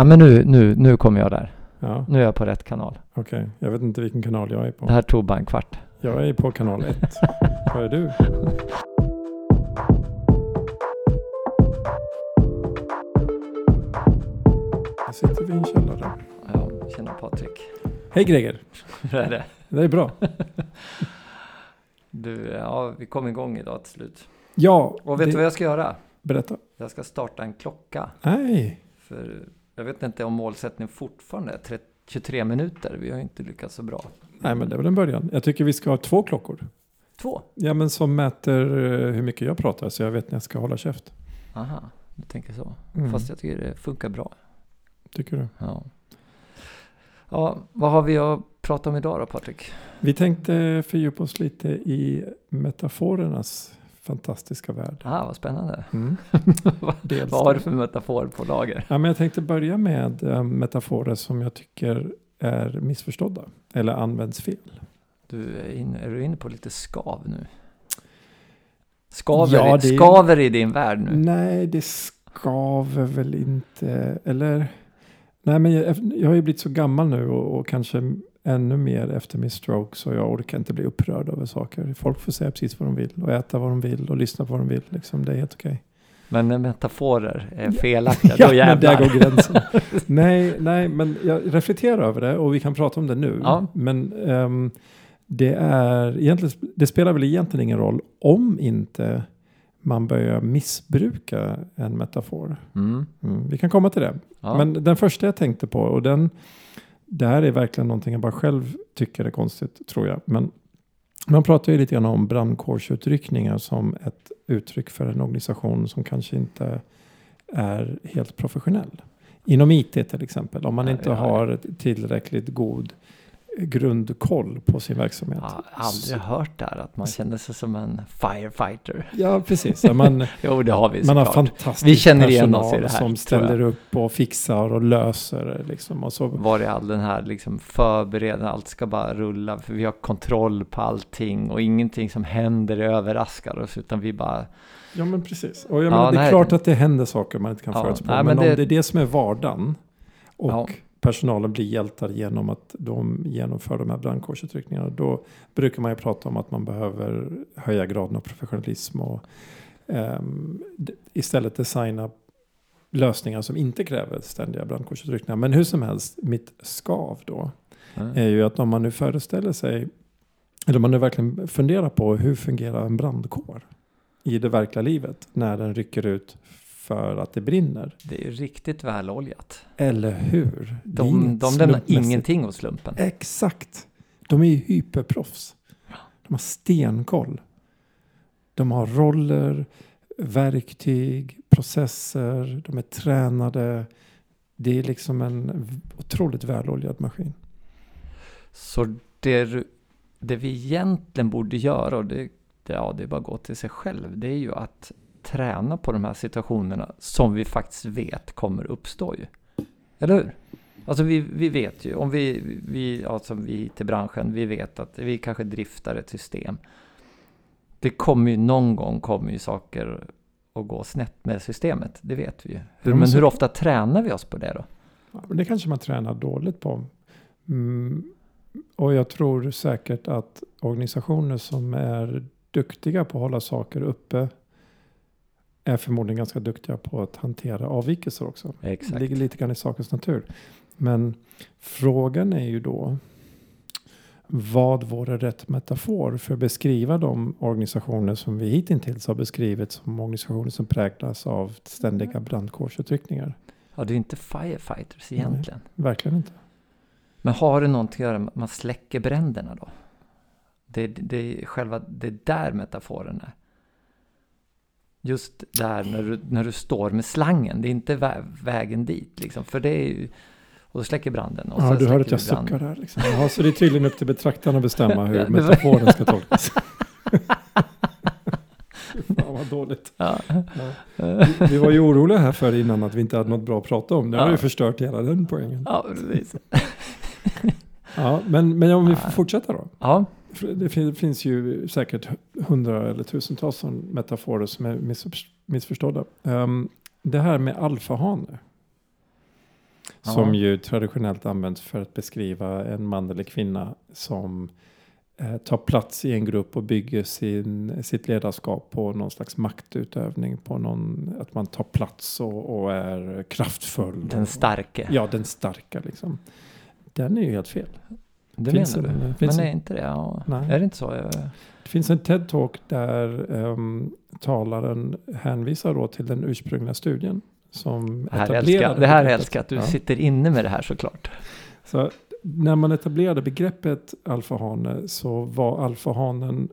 Ja, men nu kommer jag där. Ja. Nu är jag på rätt kanal. Okej, okay. Jag vet inte vilken kanal jag är på. Det här tog bara en kvart. Jag är på kanal 1. Vad är du? Jag sitter vid en källare. Ja, tjena Patrik. Hej Greger. Hur är det? Det är bra. Du, ja, vi kom igång idag till slut. Ja. Och vet du vad jag ska göra? Berätta. Jag ska starta en klocka. Nej. För jag vet inte om målsättningen fortfarande är 23 minuter. Vi har ju inte lyckats så bra. Nej, men det var den början. Jag tycker vi ska ha 2 klockor. 2? Ja, men som mäter hur mycket jag pratar så jag vet när jag ska hålla käft. Aha, du tänker så. Mm. Fast jag tycker det funkar bra. Tycker du? Ja. Ja, vad har vi att prata om idag då, Patrik? Vi tänkte fördjupa oss lite i metaforernas fantastiska värld. Ah, vad spännande. Mm. Vad har du för metafor på lager? Ja, men jag tänkte börja med metaforer som jag tycker är missförstådda eller används fel. Är du inne på lite skav nu? Skaver i din värld nu? Nej, det skaver väl inte. Eller? Nej, men jag har ju blivit så gammal nu och kanske ännu mer efter min stroke, så jag orkar inte bli upprörd över saker. Folk får säga precis vad de vill och äta vad de vill och lyssna på vad de vill. Liksom, det är helt okej. Men metaforer är felaktiga. Ja, då jävlar. Där går gränsen. nej, men jag reflekterar över det och vi kan prata om det nu. Ja. Men det spelar väl egentligen ingen roll om inte man börjar missbruka en metafor. Mm, vi kan komma till det. Ja. Men den första jag tänkte på, och det här är verkligen någonting jag bara själv tycker är konstigt, tror jag. Men man pratar ju lite grann om brandkårsutryckningar som ett uttryck för en organisation som kanske inte är helt professionell. Inom IT till exempel. Om man inte har tillräckligt god grundkoll på sin verksamhet. Jag har aldrig hört där att man känner sig som en firefighter. Ja, precis. Ja, jo, det har vi såklart. Man har fantastisk personal som ställer upp och fixar och löser. Liksom, och så. Var är all den här liksom, förbereden? Allt ska bara rulla. För vi har kontroll på allting och ingenting som händer överraskar oss, utan vi bara... Ja, men precis. Och det är klart att det händer saker man inte kan förutspå. Men om det är det som är vardagen och... Ja. Personalen blir hjältar genom att de genomför de här brandkårsutryckningarna. Då brukar man ju prata om att man behöver höja graden av professionalism och istället designa lösningar som inte kräver ständiga brandkårsutryckningar. Men hur som helst, mitt skav då är ju att om man nu föreställer sig, eller om man nu verkligen funderar på hur fungerar en brandkår i det verkliga livet när den rycker ut för att det brinner. Det är ju riktigt väloljat. Eller hur? De lämnar ingenting åt slumpen. Exakt. De är ju hyperproffs. De har stenkoll. De har roller, verktyg, processer. De är tränade. Det är liksom en otroligt väloljad maskin. Så det vi egentligen borde göra, och det är bara att gå till sig själv, det är ju att träna på de här situationerna som vi faktiskt vet kommer uppstå ju. Eller hur? Alltså vi vet ju, om vi till branschen, vi vet att vi kanske driftar ett system. Det kommer ju någon gång saker att gå snett med systemet, det vet vi ju. Men hur ofta tränar vi oss på det då? Ja, det kanske man tränar dåligt på. Och jag tror säkert att organisationer som är duktiga på att hålla saker uppe är förmodligen ganska duktiga på att hantera avvikelser också. Exakt. Det ligger lite grann i sakens natur. Men frågan är ju då vad vore rätt metafor för att beskriva de organisationer som vi hittills har beskrivit som organisationer som präglas av ständiga brandkårsutryckningar. Ja, det är inte firefighters egentligen. Nej, verkligen inte. Men har det någonting att göra med att man släcker bränderna då? Det är där metaforen är. Just där när du står med slangen. Det är inte vägen dit. Liksom, för det är ju, och då släcker branden. Och ja, du hör att jag suckar där. Liksom. Ja, så det är tydligen upp till betraktaren att bestämma hur metaforen ska tolkas. Fan vad dåligt. Ja. Ja. Vi var ju oroliga här för innan att vi inte hade något bra att prata om. Nu har ju förstört hela den poängen. Ja, precis. Ja, men om vi får fortsätta då. Ja. Det finns ju säkert 100 eller tusentals metaforer som är missförstådda. Det här med alfahane. som ju traditionellt används för att beskriva en man eller kvinna som tar plats i en grupp och bygger sitt ledarskap på någon slags maktutövning, på någon, att man tar plats och är kraftfull. Den starke. Ja, den starka liksom. Den är ju helt fel. Det finns menar du? Men är inte det? Ja. Är det inte så? Det finns en TED-talk där talaren hänvisar då till den ursprungliga studien som etablerade. Det här älskar att du sitter inne med det här såklart. Så när man etablerade begreppet alfahane så var alfahanen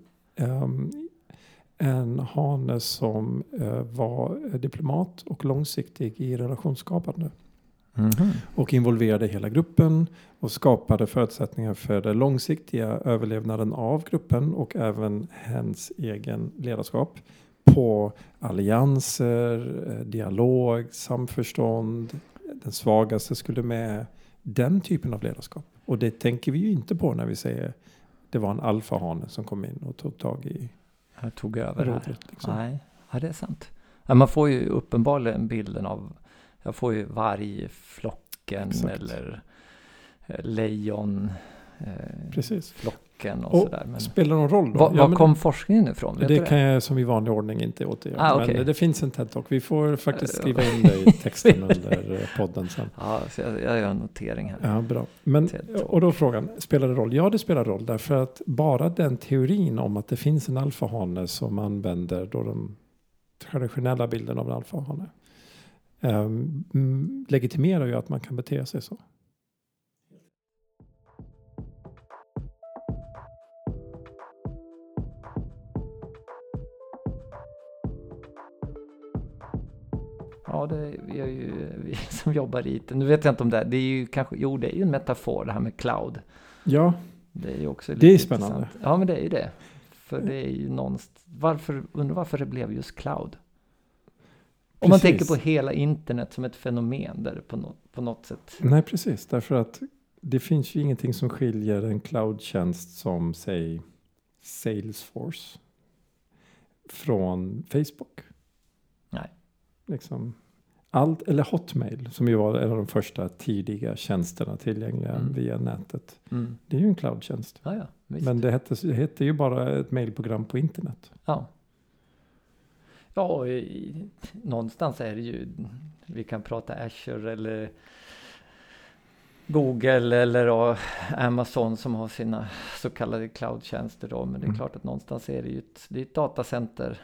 en hane som var diplomat och långsiktig i relationsskapande. Mm-hmm. Och involverade hela gruppen och skapade förutsättningar för den långsiktiga överlevnaden av gruppen och även hens egen ledarskap på allianser, dialog, samförstånd, den svagaste skulle med, den typen av ledarskap. Och det tänker vi ju inte på när vi säger det var en alfahane som kom in och tog tag i. Jag tog över rådet, här. Liksom. Nej, ja, det är sant. Man får ju uppenbarligen bilden av jag får ju vargflocken eller lejonflocken och sådär. Men spelar någon roll då? Var kom forskningen ifrån? Det kan jag som i vanlig ordning inte återgöra. Okay. Men det finns en TED-talk. Vi får faktiskt skriva in det i texten under podden sen. Ja, så jag gör en notering här. Ja, bra. Men, och då frågan, spelar det roll? Ja, det spelar roll. Därför att bara den teorin om att det finns en alfahane som använder då de traditionella bilden av en alfahane. Legitimerar ju att man kan bete sig så. Ja, det är ju vi som jobbar i det. Nu vet jag inte om det. Det är ju kanske det är ju en metafor det här med cloud. Ja. Det är ju också lite det är spännande. Intressant. Ja, men det är ju det. För det är ju varför det blev just cloud. Om man tänker på hela internet som ett fenomen där på något sätt. Nej, precis. Därför att det finns ju ingenting som skiljer en cloud-tjänst som, säg, Salesforce från Facebook. Nej. Liksom allt, eller Hotmail, som ju var en av de första tidiga tjänsterna tillgängliga via nätet. Mm. Det är ju en cloud-tjänst. Ja, ja, visst. Men det hette ju bara ett mailprogram på internet. Ja. Ja, någonstans är det ju, vi kan prata Azure eller Google eller Amazon som har sina så kallade cloud-tjänster då. Men det är klart att någonstans är det ju ett datacenter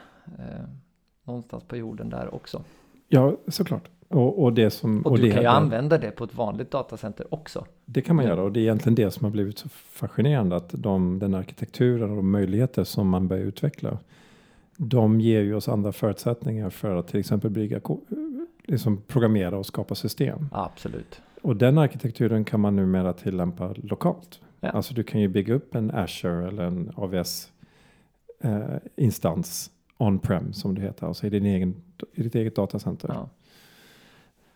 någonstans på jorden där också. Ja, såklart. Och det som, och du det kan ju använda det på ett vanligt datacenter också. Det kan man göra och det är egentligen det som har blivit så fascinerande att den arkitekturen och de möjligheter som man börjar utveckla. De ger ju oss andra förutsättningar för att till exempel bygga, liksom programmera och skapa system. Absolut. Och den arkitekturen kan man numera tillämpa lokalt. Ja. Alltså du kan ju bygga upp en Azure eller en AWS-instans on-prem som det heter. Alltså i ditt eget datacenter. Ja.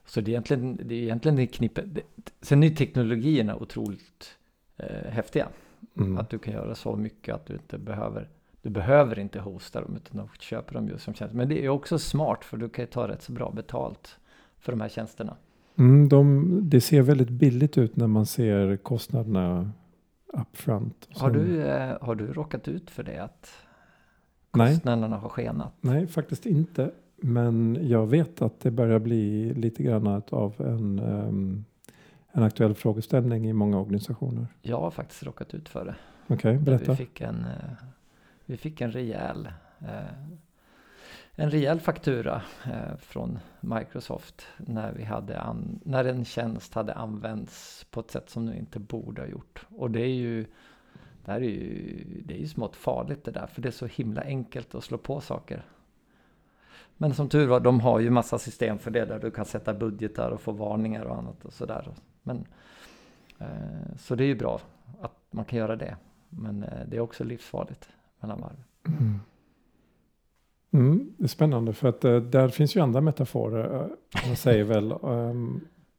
Så det är egentligen knippet. Sen är teknologierna otroligt häftiga. Mm. Att du kan göra så mycket att du behöver inte hosta dem utan att köpa dem just som tjänst. Men det är också smart för du kan ju ta rätt så bra betalt för de här tjänsterna. Mm, det ser väldigt billigt ut när man ser kostnaderna upfront. Har du råkat ut för det att kostnaderna har skenat? Nej, faktiskt inte. Men jag vet att det börjar bli lite grann av en aktuell frågeställning i många organisationer. Jag har faktiskt råkat ut för det. Okej, berätta. Vi fick en rejäl faktura från Microsoft när vi hade när en tjänst hade använts på ett sätt som nu inte borde ha gjort. Och det är ju smått farligt det där, för det är så himla enkelt att slå på saker. Men som tur var, de har ju massa system för det där du kan sätta budgetar och få varningar och annat och sådär. Men så det är ju bra att man kan göra det, men det är också livsfarligt. Det är spännande för att där finns ju andra metaforer. Man säger väl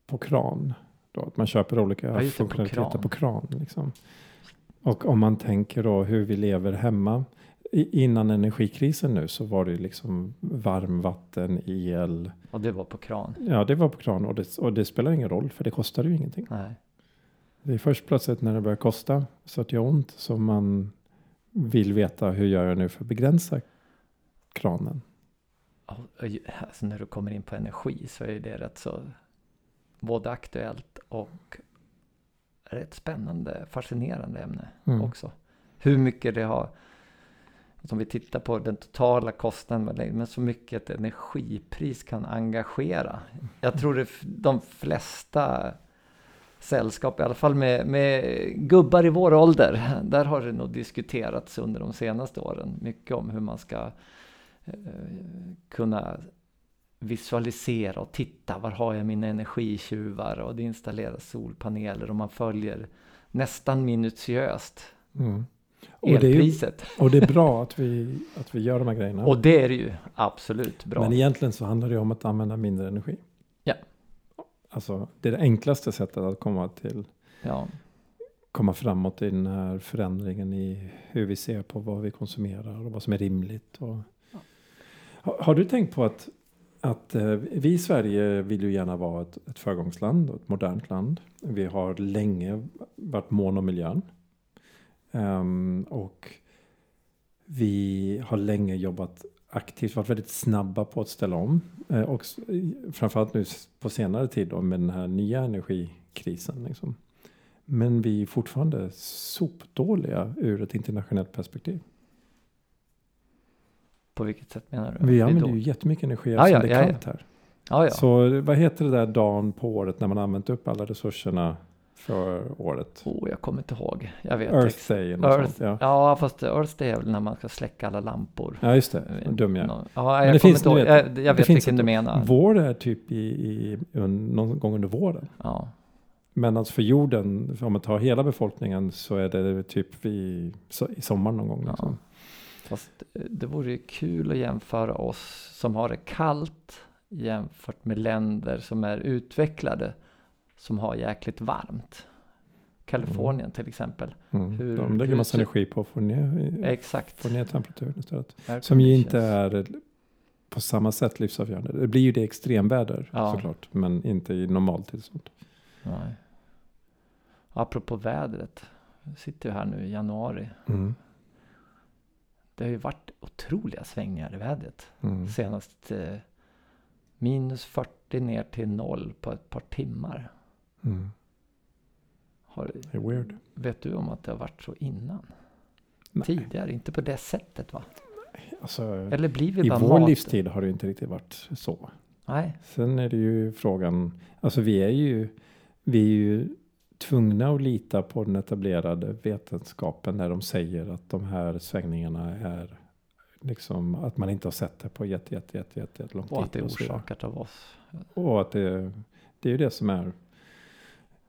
på kran då, att man köper olika funktionaliteter på kran liksom. Och om man tänker då hur vi lever hemma innan energikrisen nu så var det liksom varmvatten, el. Och det var på kran. Ja, det var på kran och det spelar ingen roll för det kostar ju ingenting. Nej. Det är först plötsligt när det börjar kosta så att jag har ont som man vill veta hur gör jag nu för att begränsa kranen. Alltså när du kommer in på energi så är det rätt så både aktuellt och rätt spännande, fascinerande ämne också. Hur mycket det har, som vi tittar på den totala kostnaden, men så mycket ett energipris kan engagera. Jag tror det de flesta sällskap, i alla fall med gubbar i vår ålder, där har det nog diskuterats under de senaste åren mycket om hur man ska kunna visualisera och titta, var har jag mina energitjuvar, och det installeras solpaneler och man följer nästan minutiöst elpriset. Och det är bra att vi gör de här grejerna. Och det är ju absolut bra. Men egentligen så handlar det om att använda mindre energi. Ja. Alltså det är det enklaste sättet att komma framåt i den här förändringen i hur vi ser på vad vi konsumerar och vad som är rimligt. Och... Ja. Har du tänkt på att vi i Sverige vill ju gärna vara ett föregångsland och ett modernt land. Vi har länge varit mån om miljön. Och vi har länge jobbat aktivt, varit väldigt snabba på att ställa om. Och framförallt nu på senare tid då, med den här nya energikrisen. Liksom. Men vi är fortfarande sopdåliga ur ett internationellt perspektiv. På vilket sätt menar du? Vi använder ju jättemycket energi som det är kallt här. Ah, ja. Så vad heter det där dagen på året när man använt upp alla resurserna för året? Jag kommer inte ihåg. Jag vet Earth Day. Ja, fast Earth Day är väl när man ska släcka alla lampor. Ja, just det. Dum jag. Jag vet vilken du menar. Vår är typ i någon gång under våren. Ja. Men alltså för jorden, om man tar hela befolkningen, så är det typ i sommar någon gång. Liksom. Ja. Fast det vore ju kul att jämföra oss som har det kallt jämfört med länder som är utvecklade som har jäkligt varmt. Kalifornien till exempel. De lägger massa energi på att få ner temperaturen istället. Som ju inte är på samma sätt livsavgörande. Det blir ju det extremväder såklart, men inte i normaltillstånd. Nej. Apropå vädret, jag sitter ju här nu i januari. Det har ju varit otroliga svängningar i vädret. Senast -40 ner till 0 på ett par timmar. Det är weird. Vet du om att det har varit så innan? Nej. Tidigare, inte på det sättet va? Nej, alltså, eller blir vi bara i vår livstid har det inte riktigt varit så. Nej. Sen är det ju frågan, alltså vi är ju tvungna att lita på den etablerade vetenskapen när de säger att de här svängningarna är liksom att man inte har sett det på jätte lång tid. Och att det är orsakat av oss. Och att det är ju det som är.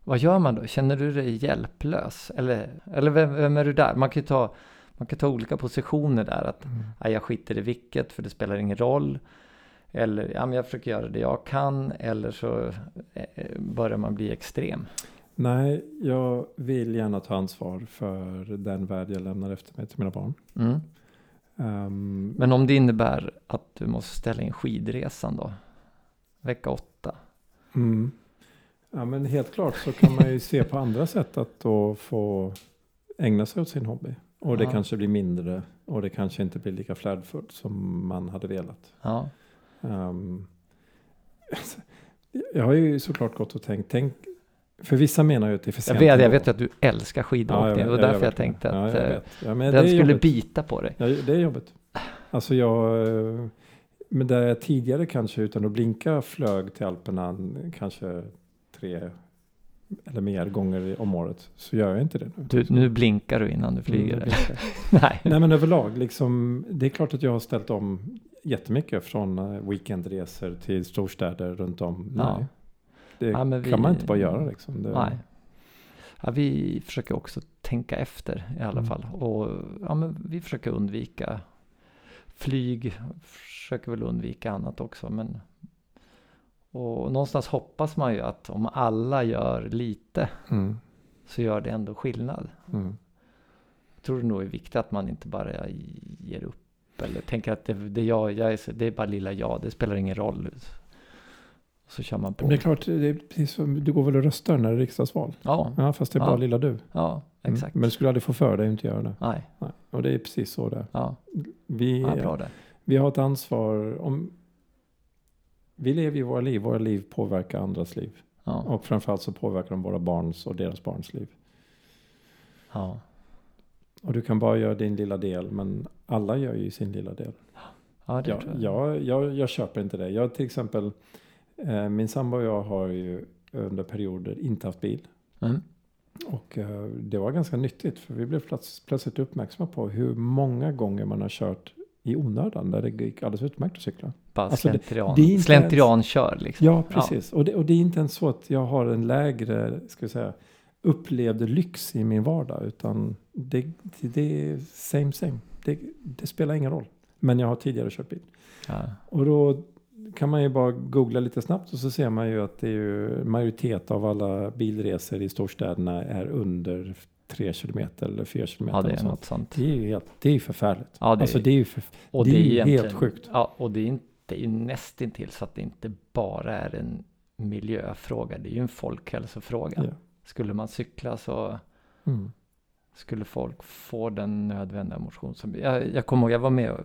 Vad gör man då? Känner du dig hjälplös? Eller vem är du där? Man kan ta olika positioner där. Att jag skiter i vilket för det spelar ingen roll. Eller jag försöker göra det jag kan. Eller så börjar man bli extrem. Nej, jag vill gärna ta ansvar för den värld jag lämnar efter mig till mina barn. Men om det innebär att du måste ställa in skidresan då? Vecka 8. Ja, men helt klart så kan man ju se på andra sätt att då få ägna sig åt sin hobby. Och det kanske blir mindre och det kanske inte blir lika flärdfullt som man hade velat. Ja. Jag har ju såklart gått och tänkt. För vissa menar ju att det är för sent. Jag vet att du älskar skidåkning. Det var därför jag tänkte att den skulle bita på dig. Ja, det är jobbigt. Alltså men där jag tidigare kanske utan att blinka flög till Alperna kanske 3 eller mer gånger om året, så gör jag inte det nu. Nu blinkar du innan du flyger. Nej, men överlag. Liksom, det är klart att jag har ställt om jättemycket från weekendresor till storstäder runt om. Ja. Nej. Det kan man inte bara göra liksom. Nej. Ja, vi försöker också tänka efter i alla fall. Och, vi försöker undvika flyg. Försöker väl undvika annat också. Men, och någonstans hoppas man ju att om alla gör lite så gör det ändå skillnad. tror det nog är viktigt att man inte bara ger upp eller tänker att det är bara lilla jag, det spelar ingen roll. Så kör man på. Men det är klart, det är precis som, du går väl och röstar när det är riksdagsval? Ja. Ja, fast det är bara lilla du. Ja, exakt. Men du skulle aldrig få för dig att inte göra det. Nej. Nej. Och det är precis så där. Ja. Vi har ett ansvar om... Vi lever ju våra liv. Våra liv påverkar andras liv. Ja. Och framförallt så påverkar de våra barns och deras barns liv. Ja. Och du kan bara göra din lilla del. Men alla gör ju sin lilla del. Ja, det tror jag. Jag köper inte det. Jag till exempel... Min sambo och jag har ju under perioder inte haft bil. Mm. Och det var ganska nyttigt. För vi blev plötsligt uppmärksamma på hur många gånger man har kört i onödan. Där det gick alldeles utmärkt att cykla. Bara slentrian kör liksom. Ja, precis. Ja. Och det är inte ens så att jag har en lägre, ska vi säga, upplevd lyx i min vardag. Utan det är same. Det spelar ingen roll. Men jag har tidigare kört bil. Ja. Och då... kan man ju bara googla lite snabbt och så ser man ju att det är ju majoritet av alla bilresor i storstäderna är under 3 kilometer eller 4 kilometer. Ja, det är något sånt. Det är ju helt förfärligt. Ja, det är helt sjukt. Ja, och det är ju nästintill så att det inte bara är en miljöfråga. Det är ju en folkhälsofråga. Ja. Skulle man cykla så skulle folk få den nödvändiga motion som jag kommer ihåg, jag var med och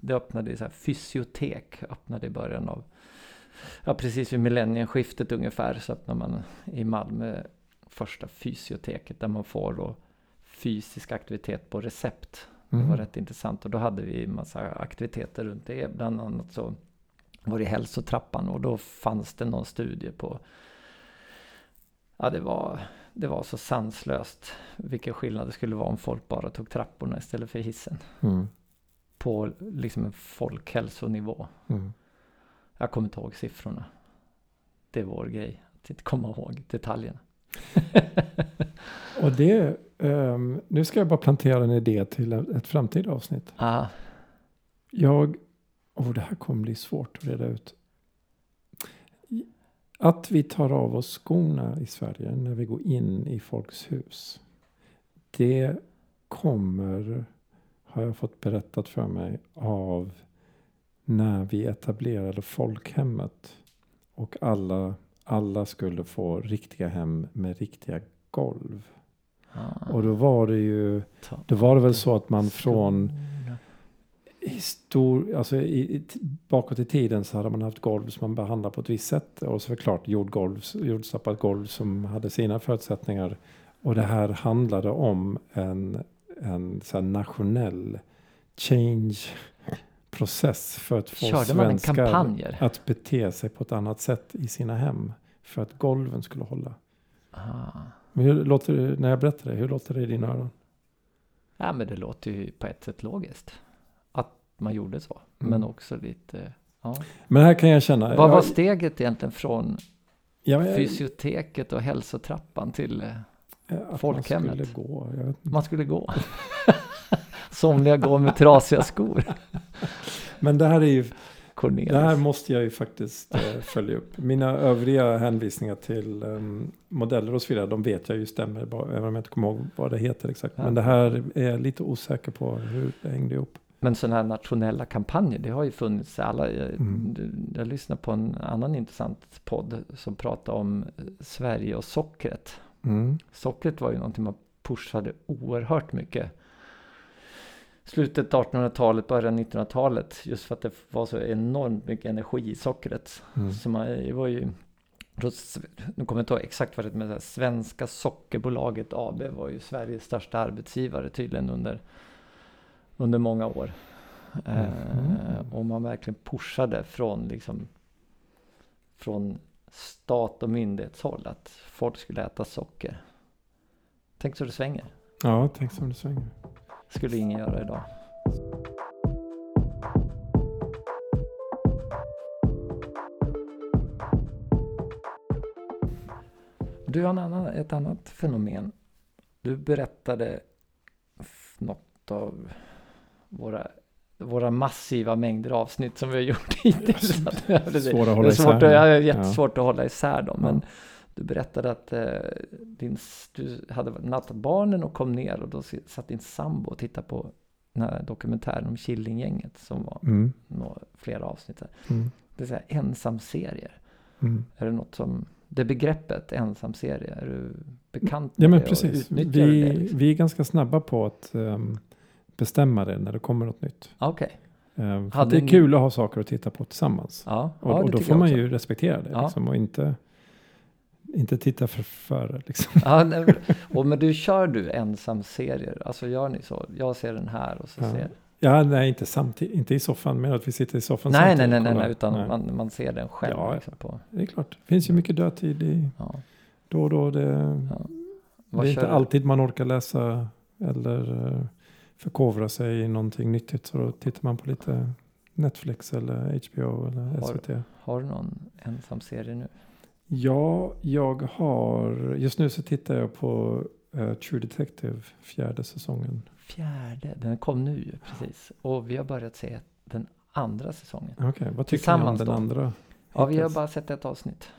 det öppnade så här fysiotek öppnade i början av precis vid millennieskiftet ungefär, så öppnade man i Malmö första fysioteket där man får då fysisk aktivitet på recept. Det var rätt intressant, och då hade vi en massa aktiviteter runt det, bland annat så var det hälsotrappan, och då fanns det någon studie på det var så sanslöst vilken skillnad det skulle vara om folk bara tog trapporna istället för hissen. På liksom en folkhälsonivå. Jag kommer inte ihåg siffrorna. Det är vår grej att inte komma ihåg detaljerna. Och det, nu ska jag bara plantera en idé till ett framtida avsnitt. Det här kommer bli svårt att reda ut. Att vi tar av oss skorna i Sverige när vi går in i folks hus. Det kommer, har jag fått berättat för mig, av när vi etablerade folkhemmet. Och alla skulle få riktiga hem med riktiga golv. Och då var det väl så att man från... bakåt i tiden så hade man haft golv som man behandlade på ett visst sätt, och så förklart jordstappat golv som hade sina förutsättningar, och det här handlade om en så här nationell change process för att få svenskar att bete sig på ett annat sätt i sina hem för att golven skulle hålla. Men när jag berättar det, hur låter det i dina öron? Ja, men det låter ju på ett sätt logiskt. Man gjorde så, men också lite... Ja. Men här kan jag känna... Vad var steget egentligen från fysioteket och hälsotrappan till folkhemmet? Man skulle gå. Man skulle gå. Somliga går med trasiga skor. Men det här är ju... Cornelis. Det här måste jag ju faktiskt följa upp. Mina övriga hänvisningar till modeller och så vidare, de vet jag ju stämmer, även om jag inte kommer ihåg vad det heter exakt. Ja. Men det här är jag lite osäker på hur det hängde ihop. Men sådana här nationella kampanjer, det har ju funnits alla. Jag lyssnade på en annan intressant podd som pratade om Sverige och sockret. Sockret var ju någonting man pushade oerhört mycket. Slutet av 1800-talet, början av 1900-talet. Just för att det var så enormt mycket energi i sockret. Så det var ju... Nu kommer jag inte ihåg exakt vad det med det här Svenska Sockerbolaget AB var ju Sveriges största arbetsgivare tydligen under många år. Och man verkligen pushade från stat och myndighetshåll att folk skulle äta socker. Tänk så det svänger. Ja, tänk så det svänger. Skulle ingen göra idag. Du har ett annat fenomen. Du berättade något av våra massiva mängder avsnitt som vi har gjort hittills. Det är svårt att hålla isär dem. Men Du berättade att du hade nattat barnen och kom ner, och då satt din sambo och tittade på den här dokumentären om Killinggänget som var flera avsnitt. Det är så här ensamserier. Är det något som... Det begreppet ensamserie, är du bekant med? Ja, men precis. Vi är ganska snabba på att bestämma det när det kommer något nytt. Okej. Okay. Det är kul att ha saker att titta på tillsammans. Ja, och då får man ju respektera det liksom, och inte titta för liksom. Ja, nej, men du kör ensamserier? Alltså gör ni så? Jag ser den här och så ser... Ja, nej, inte samtidigt, inte i soffan, men att vi sitter i soffan samtidigt. Nej, utan man ser den själv. Ja, liksom, på. Det är klart. Det finns ju mycket dödtid i då. Det är inte alltid man orkar läsa eller... förkovra sig i någonting nyttigt, så då tittar man på lite Netflix eller HBO eller SVT. Har du någon ensam serie nu? Ja, jag har... Just nu så tittar jag på True Detective, fjärde säsongen. Den kom nu precis. Och vi har börjat se den andra säsongen. Okej, vad tycker ni om den andra? Ja, vi har bara sett ett avsnitt.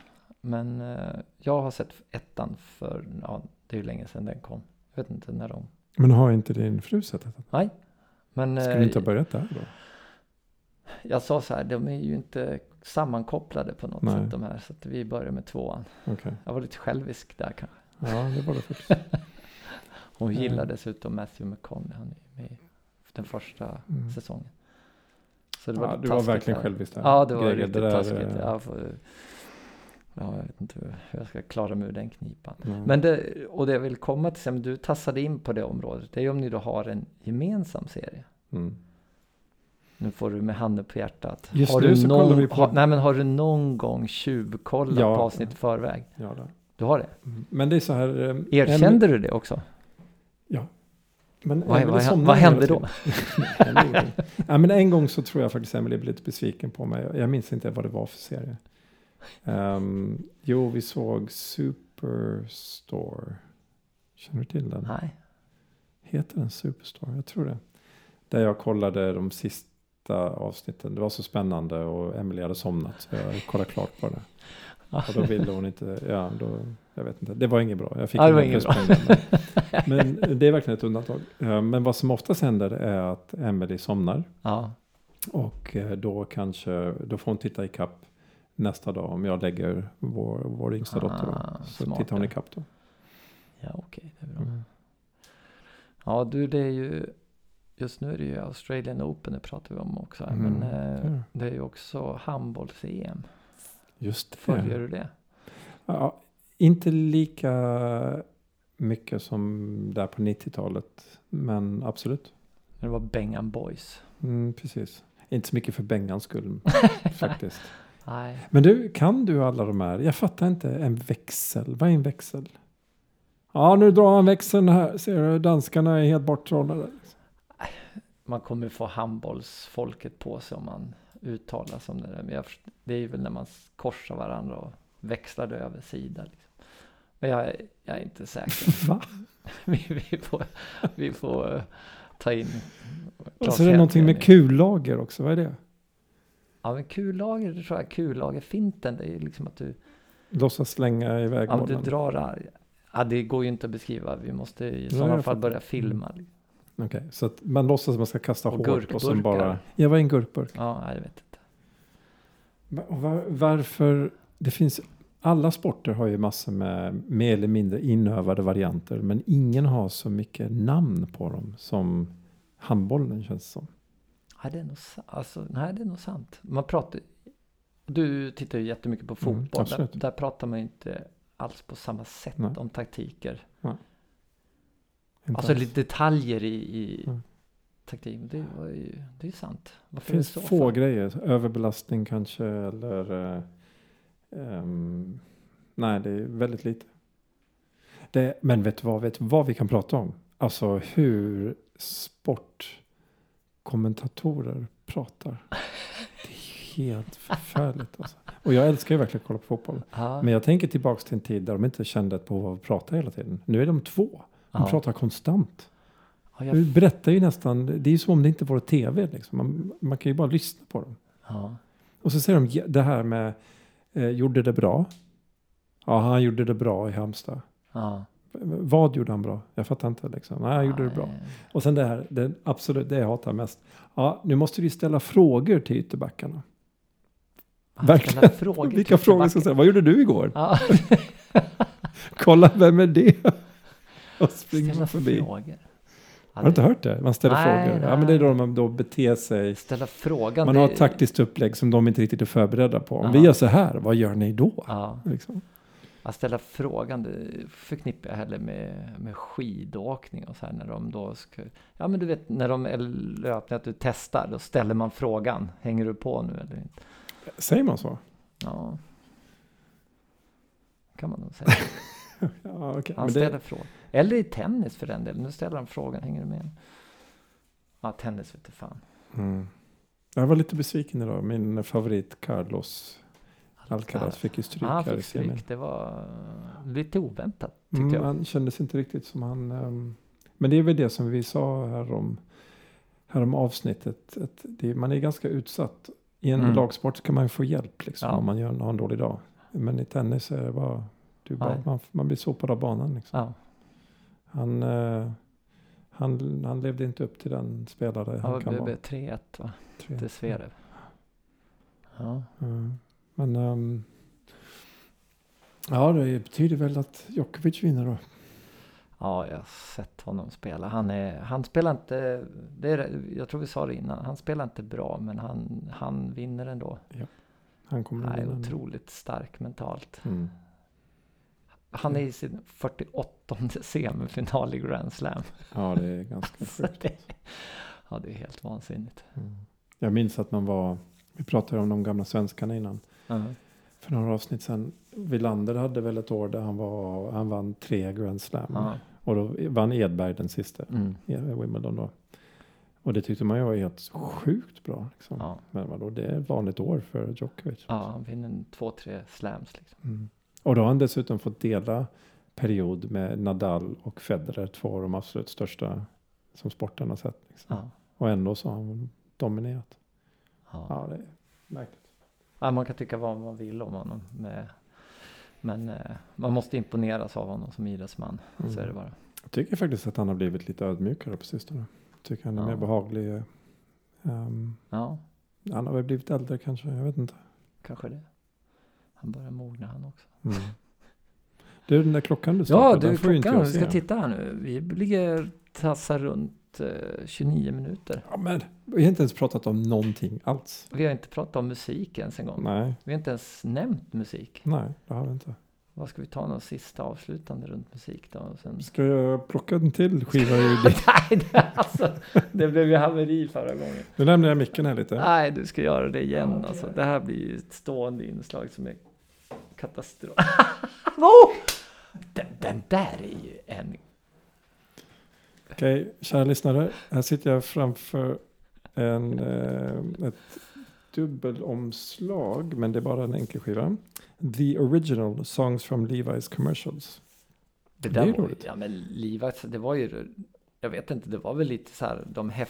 Men jag har sett ettan för... Ja, det är ju länge sedan den kom. Jag vet inte när de... Men har inte din fru sett det? Nej. Men, ska du inte ha börjat där då? Jag sa så här, de är ju inte sammankopplade på något sätt de här. Så att vi börjar med tvåan. Okay. Jag var lite självisk där kanske. Ja, det var det faktiskt. Hon gillar dessutom Matthew McConaughey. Han är med den första säsongen. Så det var du var verkligen självisk där. Ja, det var Greger, riktigt taskigt. Jag vet inte hur jag ska klara mig ur den knipan. Men det jag vill komma till sen, du tassade in på det området, det är om ni då har en gemensam serie. Nu får du med handen på hjärtat. Just har nu du kollar vi på... har du någon gång tjuvkollat på avsnitt förväg? Ja, då. Du har det? Men det är så här... Erkände du det också? Ja. Men, vad hände då? Men en gång så tror jag faktiskt Emilie blev lite besviken på mig. Jag minns inte vad det var för serie. Vi såg Superstore. Känner du till den? Nej. Heter den Superstore? Jag tror det. Där jag kollade de sista avsnitten. Det var så spännande och Emilie hade somnat, så jag kollade klart på det. Och då ville hon inte... jag vet inte. Det var inget bra. Jag fick inget bra. Men det är verkligen ett undantag. Men vad som oftast händer är att Emilie somnar. Ja. Och då får hon titta i kapp nästa dag, om jag lägger vår yngsta dotter då, så tittar hon ikapp då. Ja, okej. Det är bra. Ja, det är ju... Just nu är det ju Australian Open, det pratar vi om också. Men det är ju också handbolls-EM. Just det. Följer du det? Ja, inte lika mycket som där på 90-talet, men absolut. Det var Bengan Boys. Precis. Inte så mycket för Bengans skull, faktiskt. Nej. Men du, kan du alla de här? Jag fattar inte. En växel. Vad är en växel? Ja, nu drar han växeln här. Ser du, danskarna är helt borttrollade. Man kommer få handbollsfolket på sig om man uttalar som det där. Men det är ju väl när man korsar varandra och växlar över sida. Liksom. Men jag är inte säker. Va? vi får ta in... Och så är det någonting med kullager också. Vad är det? Ja, men kullager, det tror jag, kullagerfinten, det är ju liksom att du... Låtsas slänga iväg bollen. Ja, du drar... Ja, det går ju inte att beskriva. Vi måste i sådana fall börja filma. Okej, så att man låtsas att man ska kasta hårt och sen bara... Jag var en gurkburk. Ja, jag vet inte. Varför... Det finns... Alla sporter har ju massor med mer eller mindre inövade varianter, men ingen har så mycket namn på dem som handbollen, känns det som. Ja, det är nog sant. Du tittar ju jättemycket på fotboll. Där pratar man ju inte alls på samma sätt om taktiker. Alltså lite detaljer i taktiken. Det är ju sant. Varför det finns det få grejer. Överbelastning kanske. Eller, nej, det är väldigt lite. Men vet du vad vi kan prata om? Alltså hur kommentatorer pratar. Det är helt förfärligt. Alltså. Och jag älskar ju verkligen att kolla på fotboll. Aha. Men jag tänker tillbaka till en tid där de inte kände ett behov av att prata hela tiden. Nu är de två. De pratar konstant. Du berättar ju nästan... Det är ju som om det inte var tv. Liksom. Man kan ju bara lyssna på dem. Aha. Och så säger de det här med... gjorde det bra? Ja, han gjorde det bra i Halmstad. Ja. Vad gjorde han bra? Jag fattar inte liksom. Nej, han gjorde det bra. Och sen det här, det absolut, det jag hatar mest. Ja, nu måste du ställa frågor till ytterbackarna. Verkligen. Frågor vilka frågor ska jag säga? Vad gjorde du igår? Ja. Kolla, vem är det? Och springa förbi. Frågor. Har du inte hört det? Man ställer frågor. Nej. Ja, men det är då man då beter sig. Ställa frågan. Man har ett taktiskt upplägg som de inte riktigt är förberedda på. Om vi gör så här, vad gör ni då? Ja. Liksom. Att ställa frågan, det förknippar jag heller med skidåkning och så här, när de då ska, ja men du vet, när de löper, att du testar, då ställer man frågan, hänger du på nu eller inte? Säger man så? Ja. Kan man nog säga. Ja, okay. Han ställer frågan. Eller i tennis för den delen, nu ställer han frågan, hänger du med? Ja, tennis vet du fan. Mm. Jag var lite besviken idag, min favorit Carlos Alcaraz fick ju stryk här i semin. Det var lite oväntat tyckte jag. Han kändes inte riktigt som han... men det är väl det som vi sa här om avsnittet. Att man är ganska utsatt. I en lagsport kan man få hjälp liksom, om man har en dålig dag. Men i tennis är det bara man blir såpad av banan. Liksom. Ja. Han levde inte upp till den spelare han kan vara. 3-1 va? Till Sverev. Ja. Men det betyder väl att Djokovic vinner då. Ja, jag har sett honom spela. Han spelar inte, jag tror vi sa det innan, han spelar inte bra, men han vinner ändå. Ja, han kommer att vinna. Han är otroligt stark mentalt. Mm. Han är i sin 48:e semifinal i Grand Slam. Ja, det är ganska sjukt. Ja, det är helt vansinnigt. Mm. Jag minns att vi pratade om de gamla svenskarna innan. Uh-huh. För några avsnitt sedan, Vilander hade väl ett år där han vann 3 Grand Slam. Uh-huh. Och då vann Edberg den sista Wimbledon då. Och det tyckte man ju var helt sjukt bra. Liksom. Uh-huh. Men vadå, det är ett vanligt år för Djokovic. Ja, han vinner 2-3 slams. Liksom. Mm. Och då har han dessutom fått dela period med Nadal och Federer, 2 av de absolut största som sporten har sett. Liksom. Uh-huh. Och ändå så har han dominerat. Uh-huh. Ja, det är märkligt. Ja, man kan tycka vad man vill om honom. Men man måste imponeras av honom som idrottsman. Mm. Så är det bara. Jag tycker faktiskt att han har blivit lite ödmjukare på sistone. Jag tycker han är mer behaglig. Han har väl blivit äldre kanske, jag vet inte. Kanske det. Han börjar mogna han också. Mm. Du, den där klockan du startade. Ja, du, klockan. Vi ska titta här nu. Vi tassar runt 29 minuter. Ja, men vi har inte ens pratat om någonting alls. Vi har inte pratat om musik ens en gång. Nej. Vi har inte ens nämnt musik. Nej, det har vi inte. Vad ska vi ta någon sista avslutande runt musik då? Och sen... Ska jag plocka en till skiva? Nej, det blev ju haveri förra gången. Nu lämnar jag micken här lite. Nej, du ska göra det igen. Ja, alltså. Det här blir ju ett stående inslag som är katastrof. Oh! Den där är ju en... Okej, kära lyssnare. Här sitter jag framför ett dubbelomslag, men det är bara en enkel skiva. The Original Songs from Levi's Commercials. Det var roligt. Ja, men Levi's, det var ju, jag vet inte, det var väl lite så här,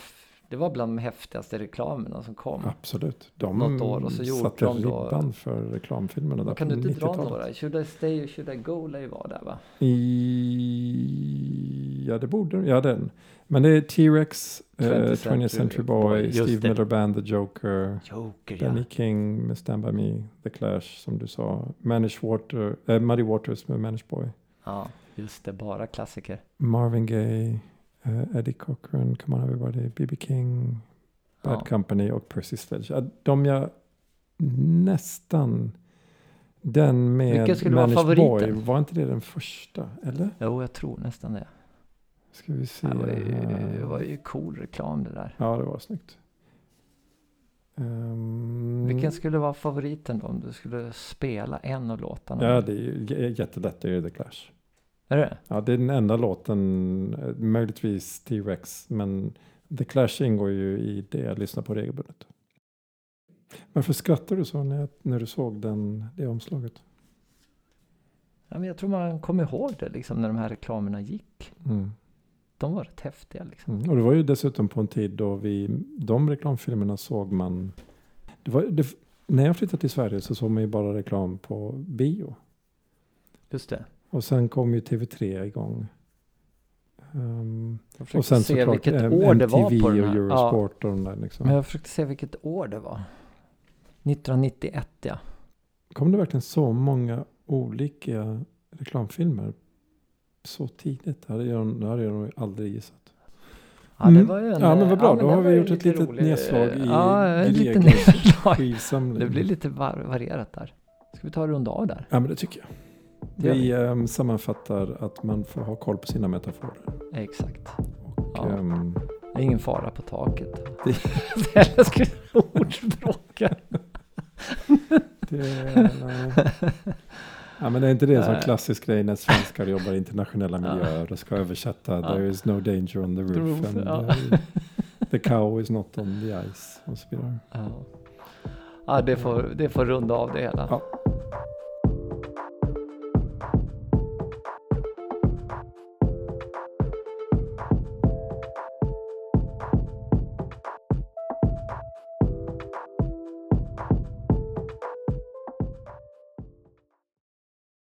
det var bland de häftigaste reklamerna som kom. Absolut. De något år, och så satte ribban för reklamfilmerna där på 90-talet. Kan du inte dra några? Should I Stay or Should I Go? Lär ju vara där va? Ja, det borde de. Ja, den. Men det är T-Rex, 20th Century Boy, Steve Miller Band, The Joker Benny King med Stand By Me, The Clash som du sa, Muddy Waters med Manish Boy. Ja, just det. Bara klassiker. Marvin Gaye, Eddie Cochran, Come On Everybody, B.B. King, Bad Company och Percy Sledge. De jag nästan... Den med Manish Boy, var inte det den första, eller? Jo, jag tror nästan det. Ska vi se. Det var ju cool reklam det där. Ja, det var snyggt. Vilken skulle vara favoriten då, om du skulle spela en av låtarna? Ja, det är ju jättelätt. Det är ju The Clash. Är det? Ja, det är den enda låten, möjligtvis T-Rex, men The Clash ingår ju i det jag lyssnar på regelbundet. Varför skrattar du så när du såg det omslaget? Ja, men jag tror man kommer ihåg det liksom, när de här reklamerna gick. Mm. De var rätt häftiga. Liksom. Mm. Och det var ju dessutom på en tid då de reklamfilmerna såg man... När jag flyttade till Sverige så såg man ju bara reklam på bio. Just det. Och sen kom ju TV3 igång. Jag försökte och sen se vilket år MTV det var på den här. Och Eurosport och de där liksom. Men jag försökte se vilket år det var. 1991, ja. Kom det verkligen så många olika reklamfilmer så tidigt? Det hade jag nog aldrig gissat. Ja, det var ju en, men vad bra. Då har vi gjort ett litet nedslag i Gregers. Det blir lite varierat där. Ska vi ta en runda av där? Ja, men det tycker jag. Vi sammanfattar att man får ha koll på sina metaforer. Exakt. Och, det är ingen fara på taket. Eller skulle jag ordspråka. Ja, men det är inte det som klassisk grej när svenskar jobbar i internationella miljöer och ska översätta there is no danger on the roof and the cow is not on the ice och så vidare. Ja, det får runda av det hela. Ja.